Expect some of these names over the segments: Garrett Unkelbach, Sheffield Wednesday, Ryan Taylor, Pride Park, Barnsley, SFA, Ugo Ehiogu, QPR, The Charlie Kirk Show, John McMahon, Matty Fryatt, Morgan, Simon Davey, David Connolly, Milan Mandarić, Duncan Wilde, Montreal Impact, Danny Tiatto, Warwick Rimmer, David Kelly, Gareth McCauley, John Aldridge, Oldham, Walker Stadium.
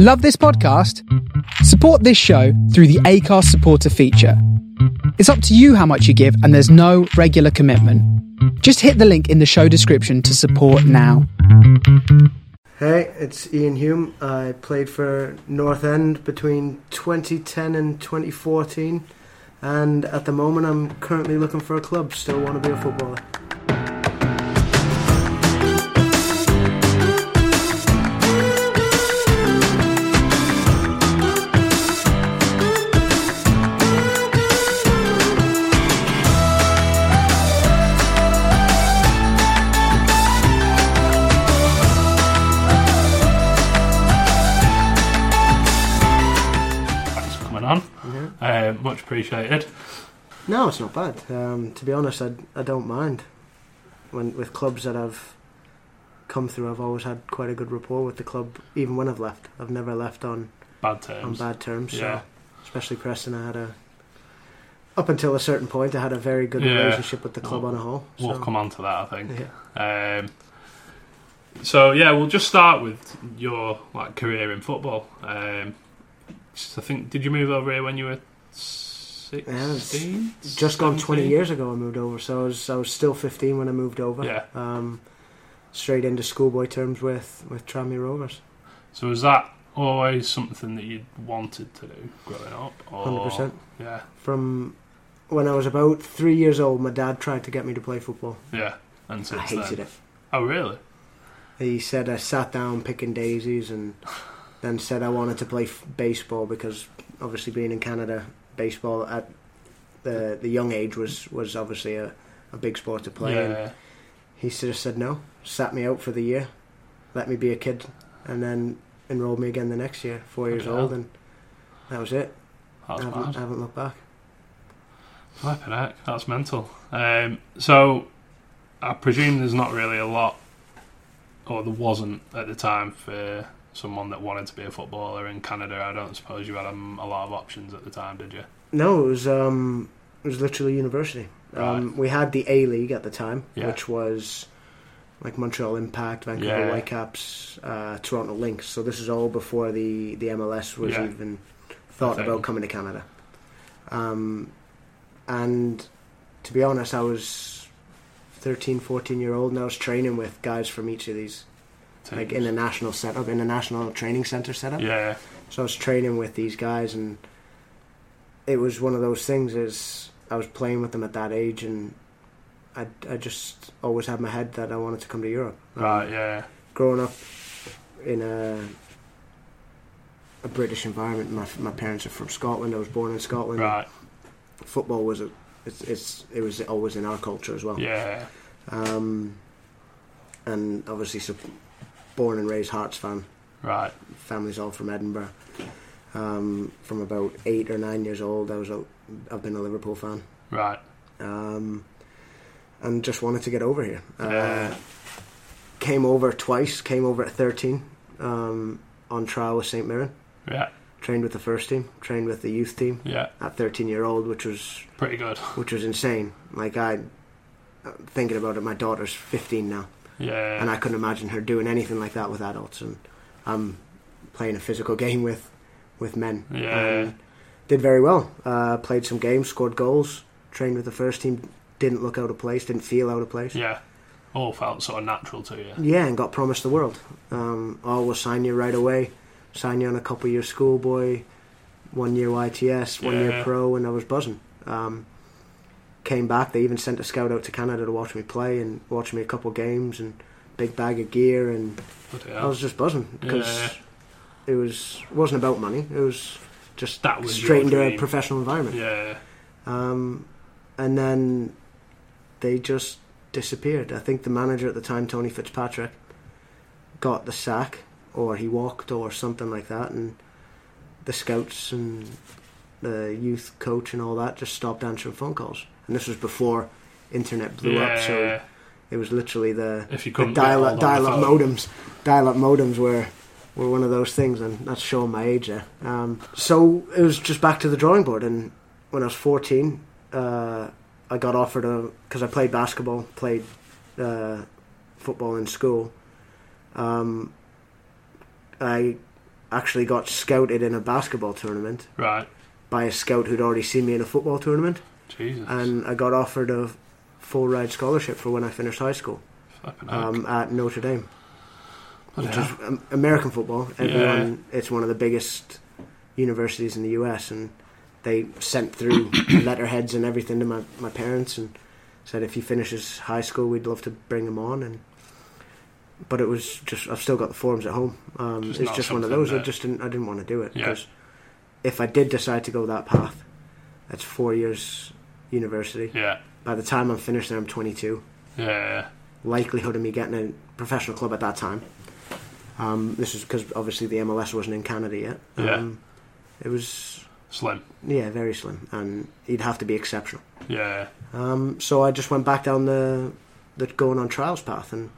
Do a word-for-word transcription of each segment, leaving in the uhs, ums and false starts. Love this podcast? Support this show through the Acast supporter feature. It's up to you how much you give and there's no regular commitment. Just hit the link in the show description to support now. Hey, it's Ian Hume. I played for North End between twenty ten and twenty fourteen, and at the moment I'm currently looking for a club. Still want to be a footballer. Much appreciated. No, it's not bad. Um, to be honest, I, I don't mind. When with clubs that I've come through, I've always had quite a good rapport with the club. Even when I've left, I've never left on bad terms. On bad terms, yeah. So, especially Preston, I had a up until a certain point, I had a very good yeah. relationship with the club we'll, on a whole. So. We'll come on to that, I think. Yeah. Um, so yeah, we'll just start with your like career in football. Um, I think did you move over here when you were? sixteen, yeah, just gone twenty years ago I moved over, so I was, I was still fifteen when I moved over. Yeah. Um, straight into schoolboy terms with, with Tranmere Rovers. So was that always something that you'd wanted to do growing up? Or... one hundred percent. Yeah. From when I was about three years old, my dad tried to get me to play football. Yeah, and since I hated then. it. Oh, really? He said I sat down picking daisies and then said I wanted to play f- baseball because obviously being in Canada... Baseball at the the young age was, was obviously a, a big sport to play. Yeah. And he sort of said no, sat me out for the year, let me be a kid, and then enrolled me again the next year, four years old, and that was it. That's I, haven't, bad. I haven't looked back. Flipping heck, that's mental. Um, so I presume there's not really a lot, or there wasn't at the time for. Someone that wanted to be a footballer in Canada. I don't suppose you had um, a lot of options at the time, did you? No, it was um, it was literally university. Um, right. We had the A League at the time, yeah. which was like Montreal Impact, Vancouver yeah. Whitecaps, uh, Toronto Lynx. So this is all before the, the M L S was yeah. even thought about coming to Canada. Um, and to be honest, I was thirteen, fourteen year old, and I was training with guys from each of these. Like in a national setup, in a national training centre setup. Yeah. So I was training with these guys, and it was one of those things. Is I was playing with them at that age, and I, I just always had my head that I wanted to come to Europe. Right. Um, yeah. Growing up in a a British environment, my my parents are from Scotland. I was born in Scotland. Right. Football was a, it's, it's it was always in our culture as well. Yeah. Um. And obviously. So, born and raised Hearts fan. Right. Family's all from Edinburgh. Um, from about eight or nine years old, I was a, I've been a Liverpool fan. Right. Um, and just wanted to get over here. Yeah. Uh, came over twice. Came over at thirteen um, on trial with Saint Mirren. Yeah. Trained with the first team. Trained with the youth team. Yeah. At thirteen year old, which was pretty good. Which was insane. Like I, thinking about it, my daughter's fifteen now. Yeah, and I couldn't imagine her doing anything like that with adults, and I'm playing a physical game with, with men. Yeah, um, did very well. Uh, played some games, scored goals, trained with the first team. Didn't look out of place, didn't feel out of place. Yeah, all felt sort of natural to you. Yeah, and got promised the world. Um, oh, we'll sign you right away. Sign you on a couple of years schoolboy, one year Y T S, one yeah. year pro, and I was buzzing. Um, Came back. They even sent a scout out to Canada to watch me play and watch me a couple games and big bag of gear, and I was just buzzing because yeah. it was wasn't about money. It was just that was straight into a professional environment. Yeah. Um, and then they just disappeared. I think the manager at the time, Tony Fitzpatrick, got the sack, or he walked, or something like that, and the scouts and the youth coach and all that just stopped answering phone calls. And this was before internet blew yeah. up, so it was literally the, the dial-up dial-up modems. Dial-up modems were, were one of those things, and that's showing my age there. Um, so it was just back to the drawing board, and when I was fourteen, uh, I got offered a... Because I played basketball, played uh, football in school. Um, I actually got scouted in a basketball tournament, right, by a scout who'd already seen me in a football tournament. Jesus. And I got offered a full ride scholarship for when I finished high school, um, at Notre Dame, which is American football. Everyone, yeah. It's one of the biggest universities in the U S, and they sent through letterheads and everything to my, my parents and said, if he finishes high school, we'd love to bring him on. And but it was just, I've still got the forms at home. Um, it's just one of those. That... I just didn't, I didn't want to do it, yeah. Because if I did decide to go that path, that's four years university. Yeah. By the time I'm finished there, I'm twenty-two. Yeah. Likelihood of me getting a professional club at that time. Um, this is because obviously the M L S wasn't in Canada yet. Um, yeah. It was slim. Yeah, very slim, and he'd have to be exceptional. Yeah. Um, so I just went back down the the going on trials path, and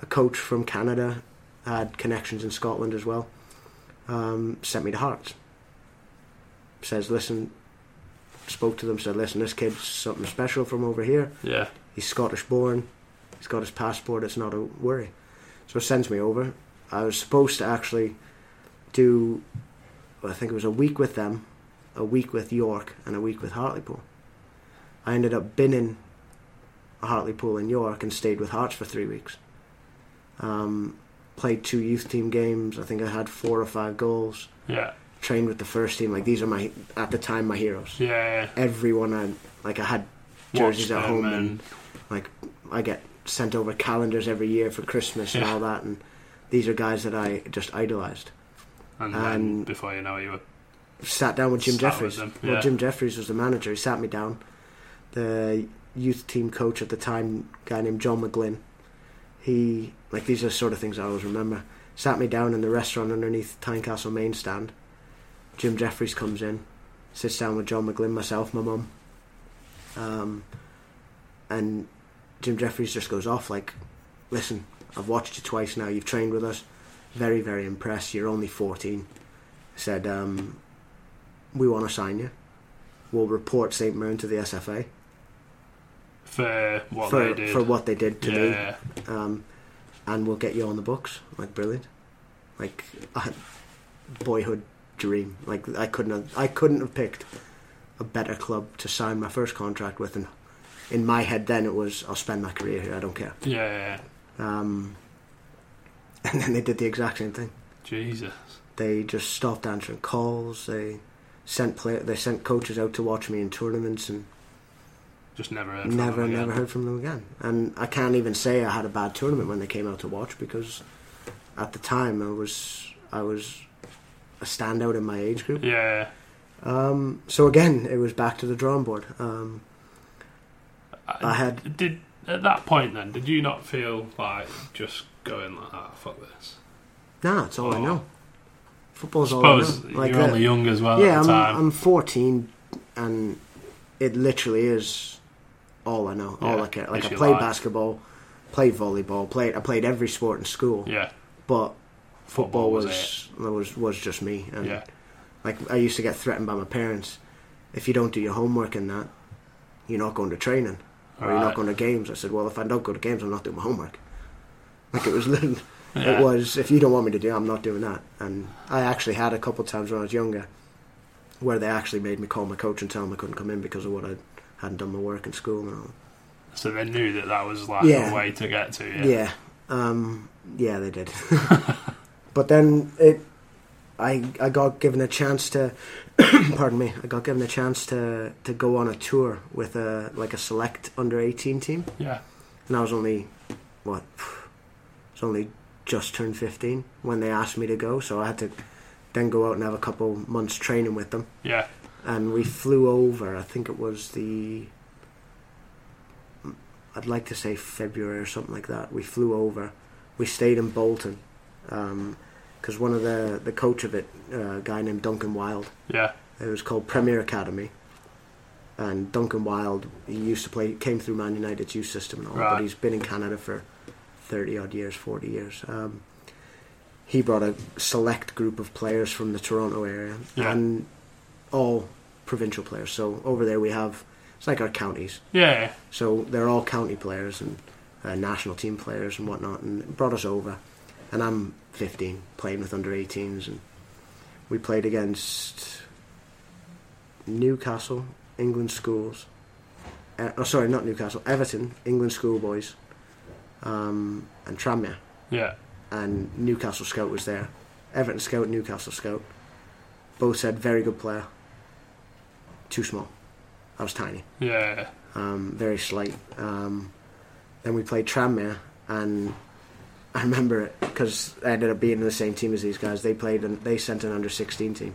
a coach from Canada had connections in Scotland as well. Um, sent me to Hearts. Says, listen, spoke to them, said, listen, this kid's something special from over here. Yeah. He's Scottish born. He's got his passport. It's not a worry. So it sends me over. I was supposed to actually do, I think it was a week with them, a week with York, and a week with Hartlepool. I ended up binning Hartlepool and York and stayed with Hearts for three weeks. Um, played two youth team games. I think I had four or five goals. Yeah. Trained with the first team. Like, these are my, at the time, my heroes. Yeah. yeah. Everyone I like, I had jerseys Watch at home, and, and like I get sent over calendars every year for Christmas yeah. and all that, and. These are guys that I just idolised. And, and before you know it, you were... Sat down with Jim Jeffries. With yeah. Well, Jim Jeffries was the manager. He sat me down. The youth team coach at the time, a guy named John McGlynn, he... Like, these are sort of things I always remember. Sat me down in the restaurant underneath Tynecastle main stand. Jim Jeffries comes in, sits down with John McGlynn, myself, my mum. Um, and Jim Jeffries just goes off like, listen... I've watched you twice now. You've trained with us. Very, very impressed. You're only fourteen. I said, um, we want to sign you. We'll report Saint Mirren to the S F A. For what for, they did. For what they did to yeah. me. Um, and we'll get you on the books. Like, brilliant. Like, I, boyhood dream. Like, I couldn't have, I couldn't have picked a better club to sign my first contract with. And in my head then it was, I'll spend my career here. I don't care. Yeah, yeah, yeah. Um, and then they did the exact same thing. Jesus. They just stopped answering calls. They sent play- They sent coaches out to watch me in tournaments, and just never heard from never, them again. Never heard from them again. And I can't even say I had a bad tournament when they came out to watch, because at the time I was I was a standout in my age group. Yeah. Um. So again, it was back to the drawing board. Um. I, I had did. At that point then, did you not feel like just going like, ah, oh, fuck this? Nah, it's all or, I know. Football's I all I know. Like, you're only young as well yeah, at the time. Yeah, I'm, I'm fourteen, and it literally is all I know, yeah, all I care. Like, I played life. basketball, played volleyball, played. I played every sport in school. Yeah. But football, football was, was, was was just me. And yeah. Like, I used to get threatened by my parents. If you don't do your homework in that, you're not going to training. Or you're not going to games. I said, well, if I don't go to games, I'm not doing my homework. Like, it was little. yeah. It was, if you don't want me to do it, I'm not doing that. And I actually had a couple of times when I was younger where they actually made me call my coach and tell him I couldn't come in because of what I hadn't done my work in school and all that. So they knew that that was like yeah. a way to get to you. Yeah. Um, yeah, they did. But then it, I I got given a chance to, pardon me, I got given a chance to, to go on a tour with a like a select under eighteen team. Yeah. And I was only, what, I was only just turned fifteen when they asked me to go, so I had to then go out and have a couple months training with them. Yeah. And we flew over, I think it was the, I'd like to say February or something like that. We flew over. We stayed in Bolton. Um... Because one of the the coach of it, uh, a guy named Duncan Wilde. Yeah. It was called Premier Academy, and Duncan Wilde, he used to play, came through Man United's youth system and all, right. But he's been in Canada for thirty odd years, forty years. Um, he brought a select group of players from the Toronto area yeah. and all provincial players. So over there we have, it's like our counties. Yeah. So they're all county players and uh, national team players and whatnot, and brought us over. And I'm fifteen, playing with under eighteens, and We played against Newcastle, England Schools. Uh, oh, sorry, not Newcastle. Everton, England Schoolboys, um, and Tranmere. Yeah. And Newcastle scout was there. Everton scout, Newcastle scout. Both said very good player. Too small. I was tiny. Yeah. Um, very slight. Um, then we played Tranmere, and I remember it because I ended up being in the same team as these guys. They played, and they sent an under sixteen team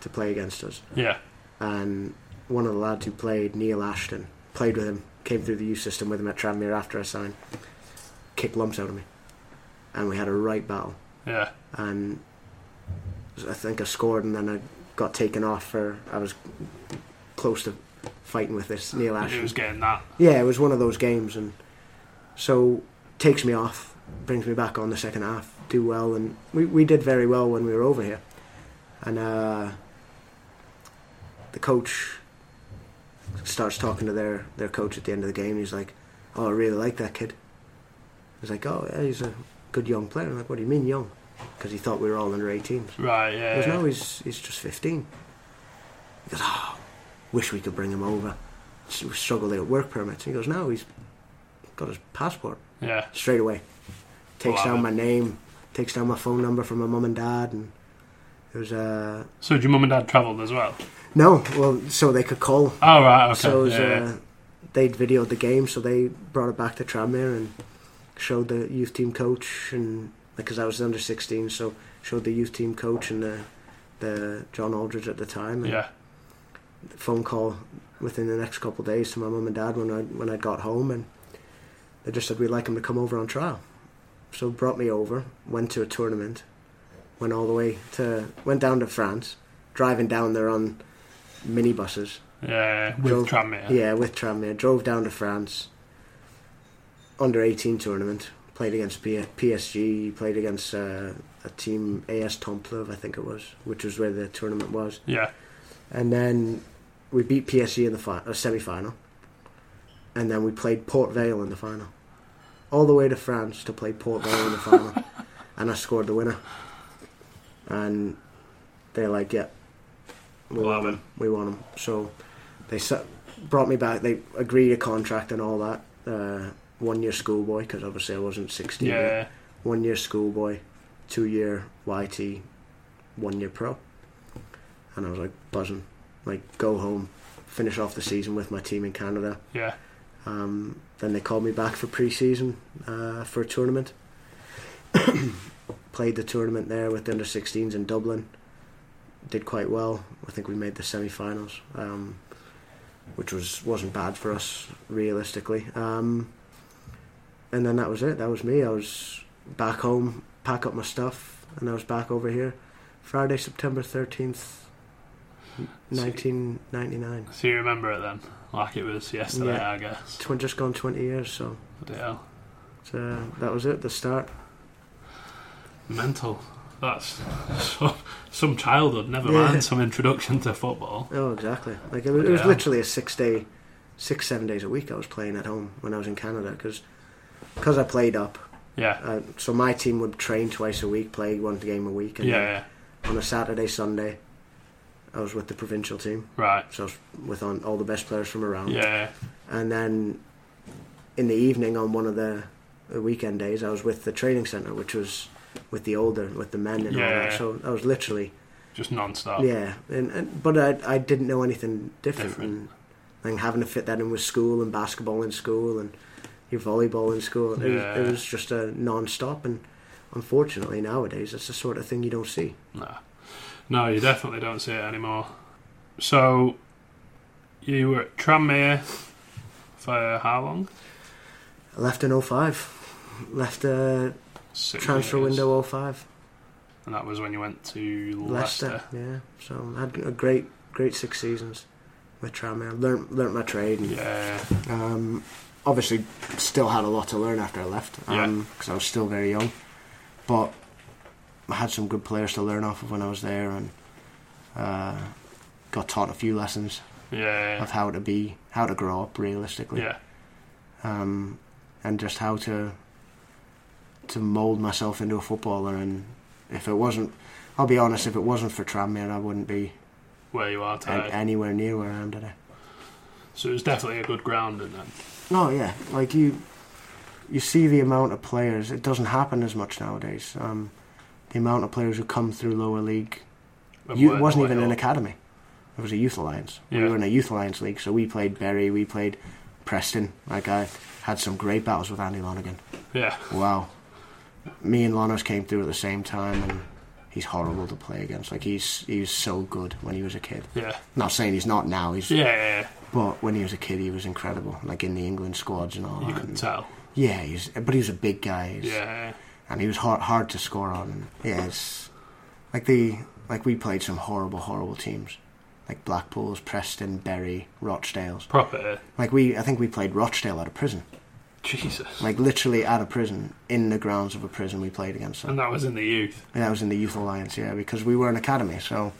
to play against us. Yeah. And one of the lads who played, Neil Ashton, played with him, came through the youth system with him at Tranmere after I signed, kicked lumps out of me, and we had a right battle. Yeah. And I think I scored, and then I got taken off for I was close to fighting with this Neil Ashton. He was getting that. Yeah, it was one of those games, and so takes me off, brings me back on the second half, do well, and we we did very well when we were over here, and uh, the coach starts talking to their, their coach at the end of the game, and he's like, oh, I really like that kid. He's like, oh, yeah, he's a good young player. I'm like, what do you mean young? Because he thought we were all under eighteens. Right, yeah. He goes, no, he's, he's just fifteen. He goes, oh, wish we could bring him over. We struggle to get work permits. He goes, no, he's got his passport. Yeah. Straight away. Takes wow. down my name, takes down my phone number from my mum and dad, and it was... Uh, so did your mum and dad travel as well? No, well, so they could call. Oh, right, okay. So it was, yeah, yeah. Uh, they'd videoed the game, so they brought it back to Tranmere and showed the youth team coach, and because I was under sixteen, so showed the youth team coach and the, the John Aldridge at the time. And yeah. Phone call within the next couple of days to my mum and dad when I when I got home, and they just said we'd like him to come over on trial. So brought me over, went to a tournament, went all the way to went down to France, driving down there on minibuses. Yeah, with drove, Tranmere. Yeah, with Tranmere. Drove down to France. Under eighteen tournament. Played against P S G. Played against uh, a team, A S Tomplev, I think it was, which was where the tournament was. Yeah. And then we beat P S G in the fi- semi-final. And then we played Port Vale in the final. All the way to France to play Port Vale in the final. And I scored the winner. And they're like, yeah, we want him. We want him. So they set, brought me back. They agreed a contract and all that. Uh, one year schoolboy, because obviously I wasn't sixteen. Yeah. Yet. One year schoolboy, two year Y T, one year pro. And I was like buzzing. Like, go home, finish off the season with my team in Canada. Yeah. Um, then they called me back for pre-season uh, for a tournament. Played the tournament there with the under sixteens in Dublin. Did quite well. I think we made the semi-finals, um, which was wasn't bad for us realistically. Um, and then that was it. That was me. I was back home, pack up my stuff, and I was back over here. Friday, September thirteenth, nineteen ninety nine. So you remember it then, like it was yesterday, yeah. I guess. Tw- just gone twenty years. So. Bloody hell. So that was it. The start. Mental. That's so, some childhood, never yeah. mind some introduction to football. Oh, exactly. Like it was, it was yeah. literally a six day, six seven days a week I was playing at home when I was in Canada because, because I played up. Yeah. Uh, so my team would train twice a week, play one game a week, and yeah, yeah. on a Saturday, Sunday, I was with the provincial team. Right. So I was with on all the best players from around. Yeah. And then, in the evening on one of the, the weekend days, I was with the training centre, which was. With the older, with the men and yeah, all that, yeah. so I was literally just non-stop. Yeah, and, and but I I didn't know anything different, different. And, and having to fit that in with school and basketball in school and your volleyball in school. It, yeah. was, it was just a non-stop, and unfortunately nowadays that's the sort of thing you don't see. No, no, you definitely don't see it anymore. So you were at Tranmere for how long? I left in oh five. Left a. Uh, Six transfer years. Window oh five, and that was when you went to Leicester. Leicester yeah, so I had a great, great six seasons with Tranmere. Learned, learned my trade. And, yeah. Um, obviously, still had a lot to learn after I left. Um, because yeah. I was still very young, but I had some good players to learn off of when I was there, and uh, got taught a few lessons. Yeah. Of how to be, how to grow up realistically. Yeah. Um, and just how to. to mould myself into a footballer, and if it wasn't I'll be honest, if it wasn't for Tranmere, I wouldn't be where you are today. A- anywhere near where I am today. So it was definitely a good grounding then. Oh yeah, like you, you see the amount of players. It doesn't happen as much nowadays. Um, the amount of players who come through lower league. You, it wasn't even an academy. It was a youth alliance. Yeah. We were in a youth alliance league, so we played Bury, we played Preston. Like I had some great battles with Andy Lonergan. Yeah. Wow. Me and Lonergan came through at the same time, and he's horrible to play against. Like he's he was so good when he was a kid. Yeah. Not saying he's not now. He's yeah. yeah, yeah. But when he was a kid, he was incredible. Like in the England squads and all. You that. could and, tell. Yeah, he's but he was a big guy. Yeah, yeah. And he was hard hard to score on. Yeah. It's like the like we played some horrible horrible teams. Like Blackpool's, Preston, Bury, Rochdale's. Proper. Like we, I think we played Rochdale out of prison. Jesus. Like literally out of prison, in the grounds of a prison we played against them. And that was in the youth. And that was in the youth alliance, yeah, because we were an academy, so.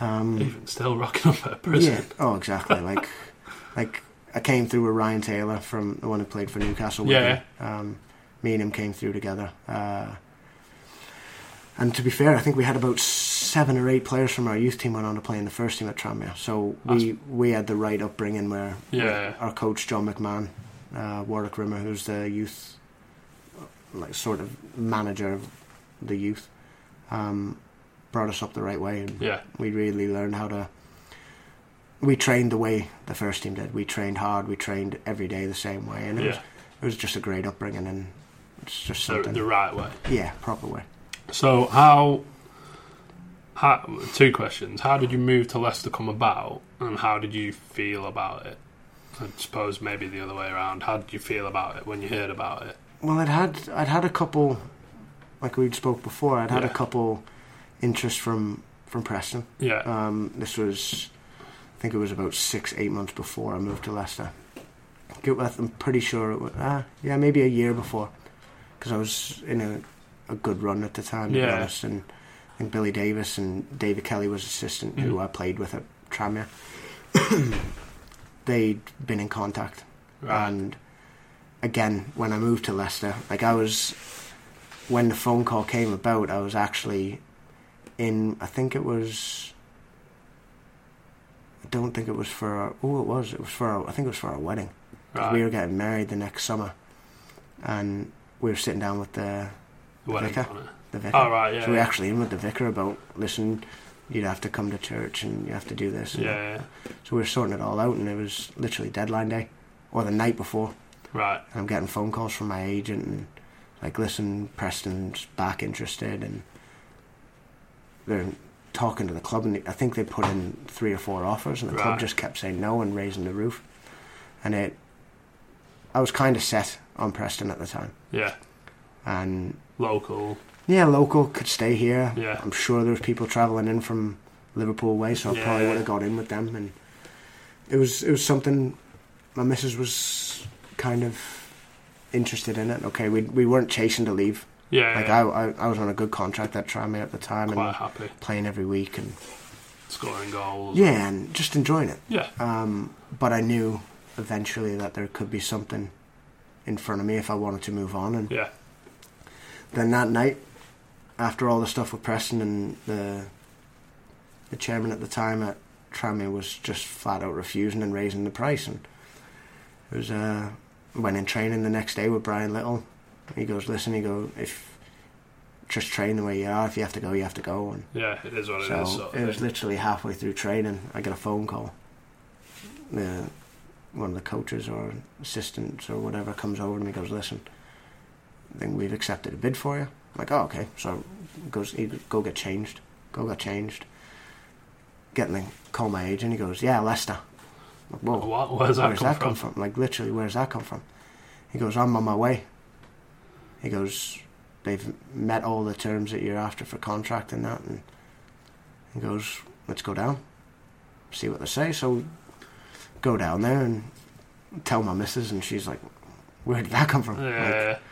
Um, Even still rocking up at prison. Yeah. Oh, exactly. Like, like I came through with Ryan Taylor from the one who played for Newcastle. Yeah. Um, me and him came through together. Uh, and to be fair, I think we had about seven or eight players from our youth team went on to play in the first team at Tranmere. So we, we had the right upbringing where yeah. our coach, John McMahon, uh, Warwick Rimmer, who's the youth, like sort of manager of the youth, um, brought us up the right way. And yeah. we really learned how to... We trained the way the first team did. We trained hard. We trained every day the same way. And it, yeah. was, it was just a great upbringing. And it's just something... The, the right way. Yeah, proper way. So how... How, two questions. How did you move to Leicester come about, and how did you feel about it? I suppose maybe the other way around. How did you feel about it when you heard about it? Well, I'd had I'd had a couple, like we'd spoke before. I'd had yeah. a couple interest from from Preston. Yeah. Um, this was, I think it was about six eight months before I moved to Leicester. I'm pretty sure it was. Uh, yeah, maybe a year before, because I was in a, a good run at the time. To yeah. be honest, and. I think Billy Davis and David Kelly was assistant, who mm-hmm. I played with at Tranmere. They'd been in contact, right. and again, when I moved to Leicester, like I was, when the phone call came about, I was actually in. I think it was. I don't think it was for. Our, oh, it was. It was for. Our, I think it was for our wedding. Right. We were getting married the next summer, and we were sitting down with the, the vicar. The vicar. Oh, right, yeah, so we yeah. actually in with the vicar about, listen, you'd have to come to church and you have to do this. And yeah, yeah. So we were sorting it all out, and it was literally deadline day or the night before. Right. And I'm getting phone calls from my agent and like, listen, Preston's back interested, and they're talking to the club, and I think they put in three or four offers, and the right. club just kept saying no and raising the roof. And it, I was kind of set on Preston at the time. Yeah. And local. Yeah, local, could stay here. Yeah. I'm sure there was people travelling in from Liverpool way, so I yeah, probably yeah. would have got in with them. And it was it was something my missus was kind of interested in it. Okay, we we weren't chasing to leave. Yeah, like yeah. I, I I was on a good contract at Tranmere at the time, quite and happy. Playing every week and scoring goals. Yeah, and just enjoying it. Yeah. Um, but I knew eventually that there could be something in front of me if I wanted to move on. And yeah. Then that night, after all the stuff with Preston, and the the chairman at the time at Tranmere was just flat out refusing and raising the price, and it was uh, went in training the next day with Brian Little. He goes, listen, he go, if just train the way you are, if you have to go, you have to go. And yeah, it is what it so is. Sort of it was thing. Literally halfway through training, I get a phone call. The one of the coaches or assistants or whatever comes over and he goes, listen, I think we've accepted a bid for you. I'm like, oh, okay. So he goes, he goes, go get changed. Go get changed. Get in the, call my agent. He goes, yeah, Leicester. I'm like, whoa. What? Where's that, where's come, that from? come from? Like, literally, where's that come from? He goes, I'm on my way. He goes, they've met all the terms that you're after for contract and that. And he goes, let's go down. See what they say. So go down there and tell my missus. And she's like, where did that come from? Yeah. Like,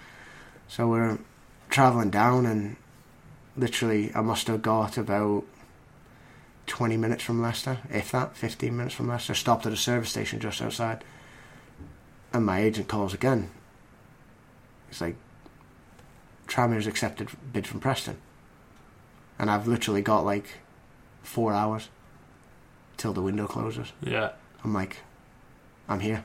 so we're... travelling down, and literally I must have got about twenty minutes from Leicester, if that, fifteen minutes from Leicester, stopped at a service station just outside, and my agent calls again. It's like, Tranmere's accepted bid from Preston. and I've literally got like four hours till the window closes. Yeah. I'm like, I'm here.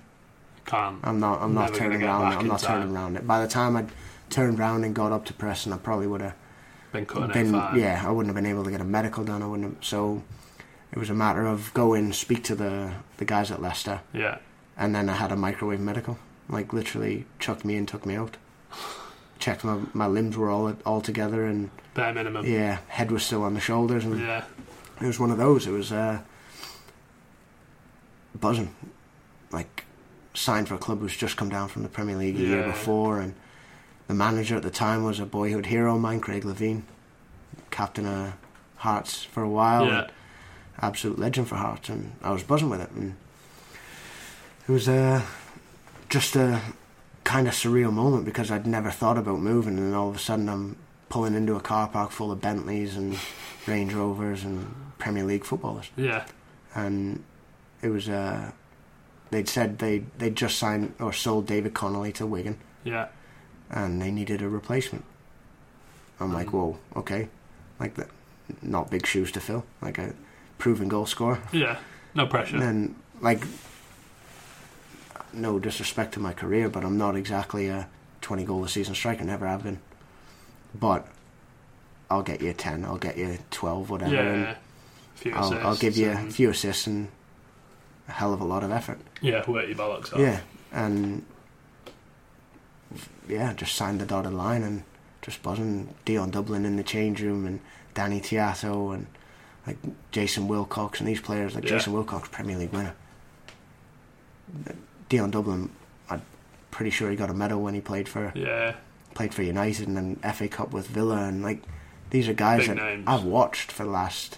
Can't. I'm not. I'm not turning around. I'm not turning around it. By the time I turned round and got up to Preston, I probably would have been cutting it fine. Yeah, I wouldn't have been able to get a medical done. I wouldn't have, so it was a matter of going, speak to the the guys at Leicester. Yeah. And then I had a microwave medical. Like, literally chucked me in, took me out. Checked my my limbs were all all together and bare minimum. Yeah, head was still on the shoulders and yeah. It was one of those. It was uh, buzzing. Like, signed for a club who's just come down from the Premier League a yeah. year before, and the manager at the time was a boyhood hero of mine, Craig Levein, captain of Hearts for a while, yeah. and absolute legend for Hearts, and I was buzzing with it. And it was uh, just a kind of surreal moment because I'd never thought about moving, and all of a sudden I'm pulling into a car park full of Bentleys and Range Rovers and Premier League footballers. Yeah. And it was... Uh, they'd said they'd, they'd just signed or sold David Connolly to Wigan. Yeah. And they needed a replacement. I'm um, like, whoa, okay. Like, that, not big shoes to fill. Like a proven goal scorer. Yeah, no pressure. And, like, no disrespect to my career, but I'm not exactly a twenty-goal-a-season striker, never have been. But I'll get you ten, I'll get you twelve, whatever. Yeah, and a few I'll, assists. I'll give you and... a few assists and a hell of a lot of effort. Yeah, work your bollocks off. Yeah, and... yeah, just signed the dotted line and just buzzing. Deion Dublin in the change room and Danny Tiatto and like Jason Wilcox and these players like yeah. Jason Wilcox, Premier League winner. Deion Dublin, I'm pretty sure he got a medal when he played for yeah. played for United and then F A Cup with Villa, and like these are guys big that names. I've watched for the last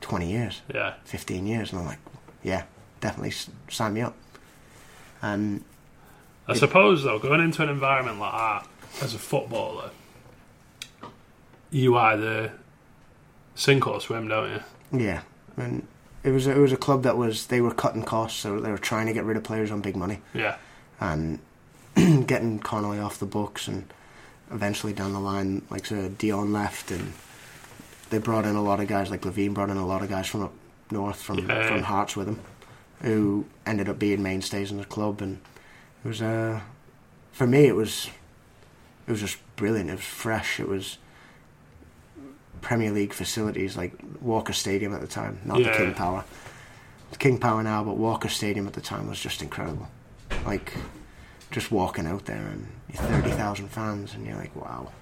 twenty years, yeah, fifteen years, and I'm like, yeah, definitely sign me up. And I suppose, though, going into an environment like that, as a footballer, you either sink or swim, don't you? Yeah. And it was, it was a club that was... They were cutting costs, so they were trying to get rid of players on big money. Yeah. And getting Connolly off the books, and eventually down the line, like, so Dion left, and they brought in a lot of guys, like Levein brought in a lot of guys from up north, from, yeah. from Hearts with him, who ended up being mainstays in the club, and... It was uh, for me. It was, it was just brilliant. It was fresh. It was Premier League facilities like Walker Stadium at the time, not yeah. the King Power, the King Power now, but Walker Stadium at the time was just incredible. Like, just walking out there and thirty thousand fans, and you're like, wow.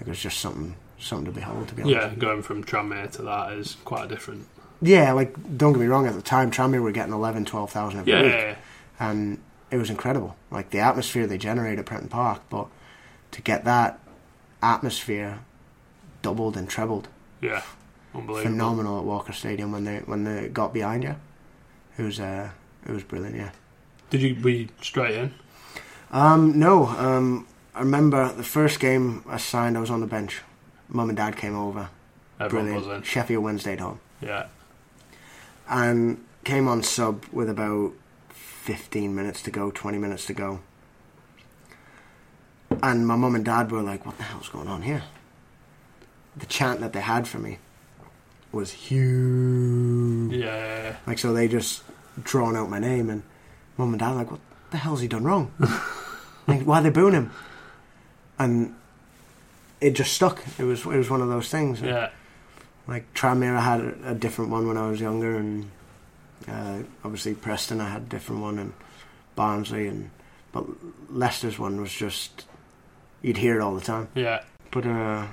Like, it was just something, something to behold. To be honest, yeah, going from Tranmere to that is quite different. Yeah, like, don't get me wrong. At the time, Tranmere were getting eleven, twelve thousand every yeah, week, yeah, yeah. and it was incredible. Like, the atmosphere they generated at Prenton Park, but to get that atmosphere doubled and trebled. Yeah, unbelievable. Phenomenal at Walker Stadium when they when they got behind you. It was uh, it was brilliant. Yeah. Did you were you straight in? Um, no. Um, I remember the first game I signed. I was on the bench. Mum and Dad came over. Everyone brilliant. Was in. Sheffield Wednesday at home. Yeah. And came on sub with about fifteen minutes to go, twenty minutes to go, and my mum and dad were like, what the hell's going on here? The chant that they had for me was huge. Yeah. Like, so they just drawn out my name, and mum and dad were like, what the hell's he done wrong? Like, why are they booing him? And it just stuck. It was it was one of those things. Yeah. Like, Tranmere, I had a, a different one when I was younger, and Uh, obviously Preston I had a different one, and Barnsley, and but Leicester's one was just, you'd hear it all the time. Yeah. But uh,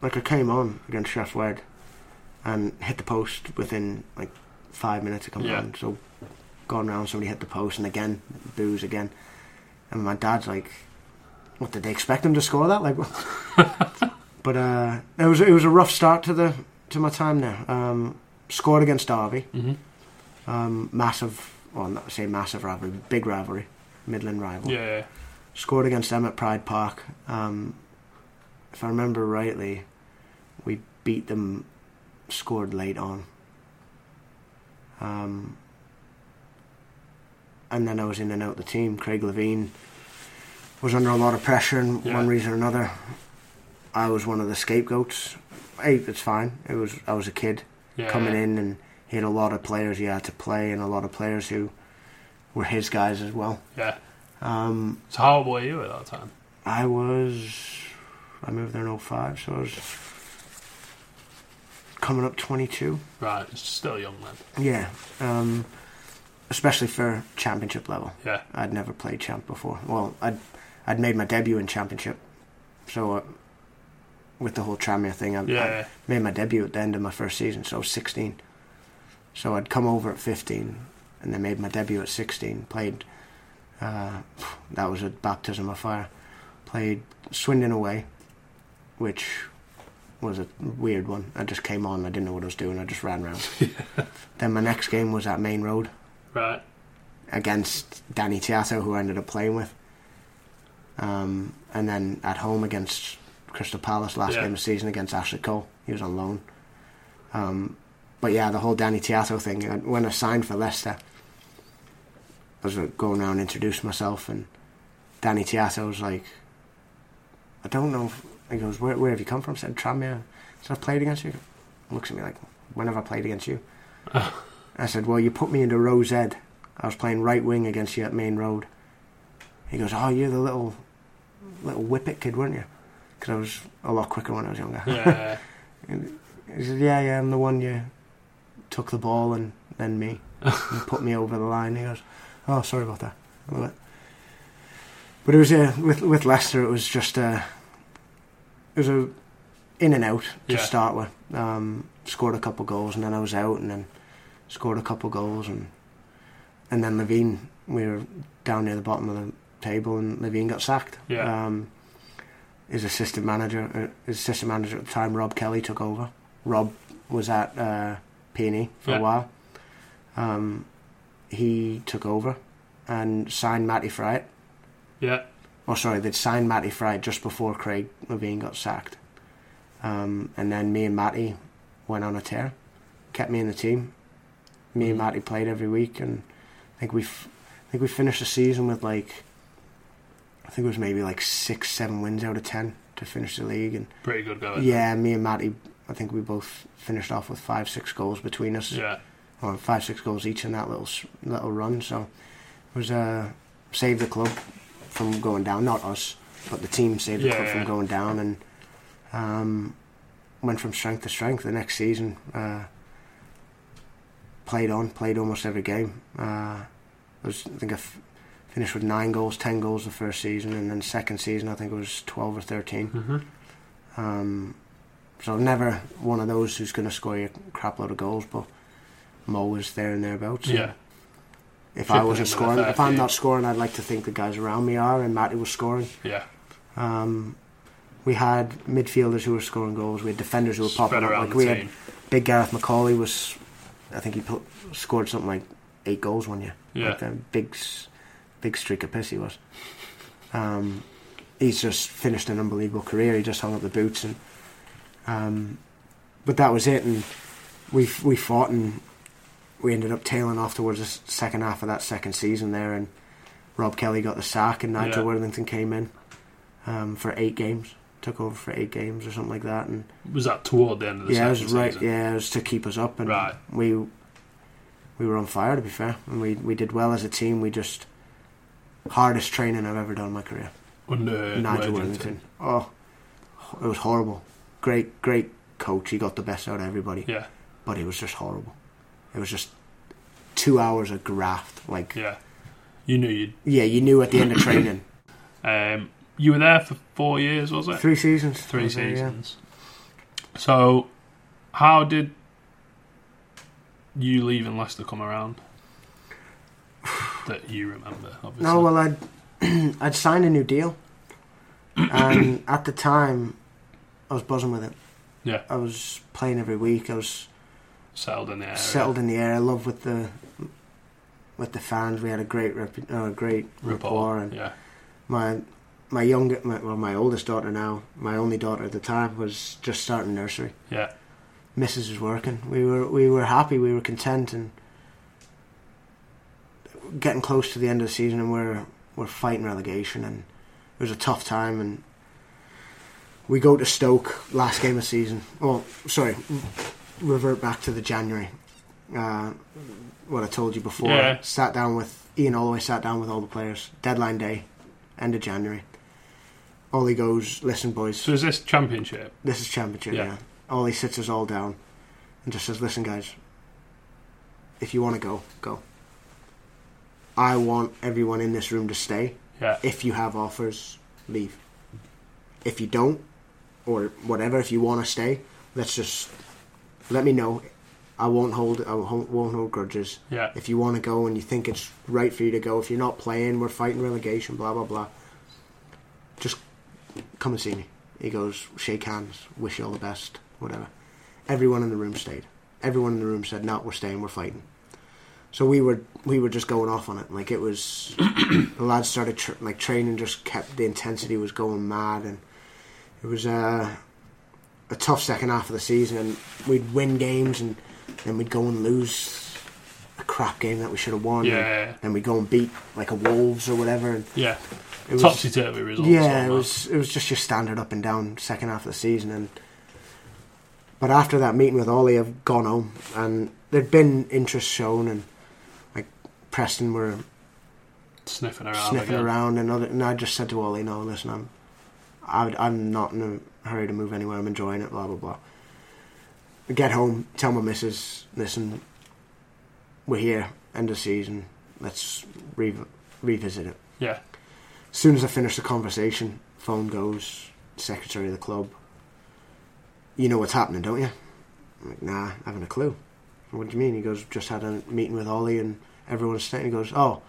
like I came on against Chef Wed and hit the post within like five minutes of coming yeah. on. So gone round, somebody hit the post, and again boos again, and my dad's like, what, did they expect him to score that? Like, but uh, it was it was a rough start to the to my time there. Um, scored against Derby. Mm-hmm. Um, massive, well, not say massive rivalry, big rivalry, Midland rival. Yeah, yeah. Scored against them at Pride Park. Um, if I remember rightly, we beat them, scored late on. Um, and then I was in and out the team. Craig Levein was under a lot of pressure, and yeah. one reason or another, I was one of the scapegoats hey, it's fine. It was I was a kid yeah. coming in, and he had a lot of players he had to play, and a lot of players who were his guys as well. Yeah. Um, so how old were you at that time? I was. I moved there in oh five, so I was coming up twenty-two. Right, still young then. Yeah, um, especially for championship level. Yeah, I'd never played champ before. Well, I'd I'd made my debut in championship, so uh, with the whole Tranmere thing, I, yeah, I yeah. made my debut at the end of my first season, so I was sixteen. So I'd come over at fifteen, and then made my debut at sixteen. Played. Uh, that was a baptism of fire. Played Swindon away, which was a weird one. I just came on, I didn't know what I was doing, I just ran around. Yeah. Then my next game was at Main Road. Right. Against Danny Tiatto, who I ended up playing with. Um, and then at home against Crystal Palace, last yeah. game of the season against Ashley Cole. He was on loan. Um, but yeah, the whole Danny Tiatto thing, when I signed for Leicester, I was going around and introducing myself, and Danny Tiatto was like, I don't know if... He goes, where, where have you come from? I said, Tranmere. I said, I've played against you. He looks at me like, when have I played against you? I said, well, you put me into row Z. I was playing right wing against you at Main Road. He goes, oh, you're the little little whippet kid, weren't you? Because I was a lot quicker when I was younger. Yeah. He said, yeah, yeah, I'm the one you took the ball and then me. And put me over the line. He goes, oh, sorry about that. I love it. But it was, uh, with, with Leicester, it was just... Uh, It was a in and out to yeah. start with. Um, scored a couple goals, and then I was out, and then scored a couple goals, and and then Levein, we were down near the bottom of the table, and Levein got sacked. Yeah. Um, his assistant manager, his assistant manager at the time, Rob Kelly, took over. Rob was at uh, P and E for yeah. a while. Um, he took over and signed Matty Fryatt. Yeah. Oh, sorry, they'd signed Matty Fryatt just before Craig Levein got sacked. Um, and then me and Matty went on a tear. Kept me in the team. Me mm. and Matty played every week, and I think we f- I think we finished the season with, like, I think it was maybe, like, six, seven wins out of ten to finish the league. And pretty good going. Yeah, me and Matty, I think we both finished off with five, six goals between us. Yeah. Or five, six goals each in that little little run. So it was uh, save the club from going down, not us, but the team saved the yeah, club yeah. from going down, and um, went from strength to strength. The next season, uh, played on, played almost every game. Uh, I, was, I think I f- finished with nine goals, ten goals the first season, and then second season I think it was twelve or thirteen. Mm-hmm. Um, so never one of those who's going to score you a crap load of goals, but I'm always there and thereabouts. Yeah. If Should I wasn't scoring, if I'm not scoring, I'd like to think the guys around me are, and Matty was scoring. Yeah. Um, we had midfielders who were scoring goals. We had defenders who were Spread popping up. Like we team. had Big Gareth McCauley was, I think he put, scored something like eight goals one year. Yeah. Like the big, big streak of piss he was. Um, he's just finished an unbelievable career. He just hung up the boots, and um, but that was it. And we we fought and. We ended up tailing off towards the second half of that second season there, and Rob Kelly got the sack, and Nigel yeah. Worthington came in um, for eight games, took over for eight games or something like that. And was that toward the end of the yeah, second it was right, season? Yeah, it was to keep us up, and right. we we were on fire, to be fair, and we, we did well as a team. We just hardest training I've ever done in my career. Under Nigel Worthington. Oh, it was horrible. Great, great coach. He got the best out of everybody. Yeah, but it was just horrible. It was just two hours of graft. Like yeah, you knew you. Yeah, you knew at the end of training. Um, you were there for four years, was it? Three seasons. Three seasons. There, yeah. So, how did you leaving Leicester come around? That you remember, obviously. No, well, I'd I'd signed a new deal, and at the time, I was buzzing with it. Yeah, I was playing every week. I was. Settled in the air. Settled in the air. I love with the with the fans. We had a great rep, uh, great rapport. rapport and yeah. My my younger, my, well, my oldest daughter now, my only daughter at the time, was just starting nursery. Yeah, Missus was working. We were we were happy. We were content, and getting close to the end of the season, and we're we're fighting relegation, and it was a tough time, and we go to Stoke last game of season. Oh, sorry, revert back to the January. Uh, what I told you before. Yeah. Sat down with Ian Holloway. Sat down with all the players. Deadline day, end of January. Ollie goes, listen, boys. So is this championship? This is championship. Yeah. yeah. Ollie sits us all down and just says, listen, guys. If you want to go, go. I want everyone in this room to stay. Yeah. If you have offers, leave. If you don't, or whatever, if you want to stay, let's just let me know. I won't hold. I won't hold grudges. Yeah. If you want to go and you think it's right for you to go, if you're not playing, we're fighting relegation. Blah blah blah. Just come and see me. He goes, shake hands, wish you all the best, whatever. Everyone in the room stayed. Everyone in the room said, no, we're staying, we're fighting. So we were we were just going off on it. Like, it was... the lads started, tra- like, training just kept... The intensity was going mad, and it was uh, a tough second half of the season, and we'd win games, and then we'd go and lose a crap game that we should have won. Yeah, and yeah. Then we'd go and beat, like, a Wolves or whatever. And yeah. Topsy-turvy results. Yeah, it was, it was just your standard up and down second half of the season, and... But after that meeting with Ollie, I've gone home, and there'd been interest shown, and like Preston were sniffing around, sniffing again. around, and, other, and I just said to Ollie, "No, listen, I'm, I would, I'm not in a hurry to move anywhere. I'm enjoying it, blah blah blah." I get home, tell my missus, "Listen, we're here, end of season. Let's re- revisit it." Yeah. As soon as I finish the conversation, phone goes, secretary of the club. You know what's happening, don't you? I'm like, nah, I haven't a clue. What do you mean? He goes, just had a meeting with Ollie and everyone's staying. He goes, oh,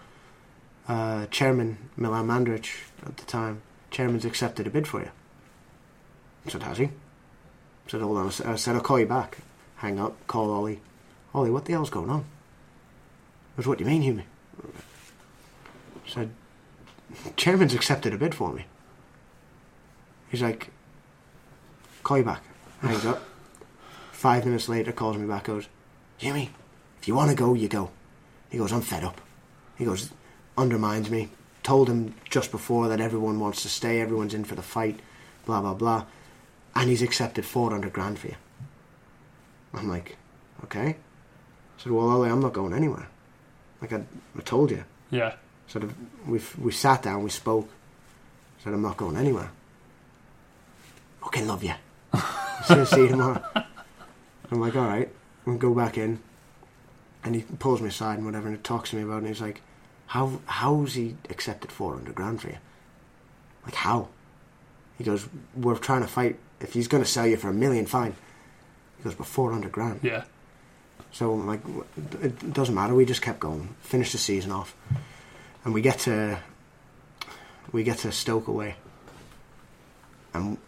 uh, Chairman Milan Mandarić at the time, Chairman's accepted a bid for you. I said, has he? I said, hold on. I said, I'll call you back. Hang up, call Ollie. Ollie, what the hell's going on? He goes, what do you mean, Hume? I said, Chairman's accepted a bid for me. He's like, call you back. Hangs up. Five minutes later, calls me back, goes, Jimmy, if you want to go, you go. He goes, I'm fed up. He goes, undermines me. Told him just before that everyone wants to stay, everyone's in for the fight, blah, blah, blah. And he's accepted four hundred grand for you. I'm like, okay. I said, well, Ollie, I'm not going anywhere. Like, I, I told you. Yeah. So the, we've, we sat down, we spoke. I said, I'm not going anywhere. Fucking love you. See you tomorrow. I'm like, alright, we'll go back in. And he pulls me aside and whatever, and he talks to me about it, and he's like, How how's he accepted four hundred grand for you? Like, how? He goes, we're trying to fight. If he's going to sell you for a million, fine. He goes, but four hundred grand? Yeah. So I'm like, it doesn't matter, we just kept going. Finished the season off. And we get to we get to Stoke away. And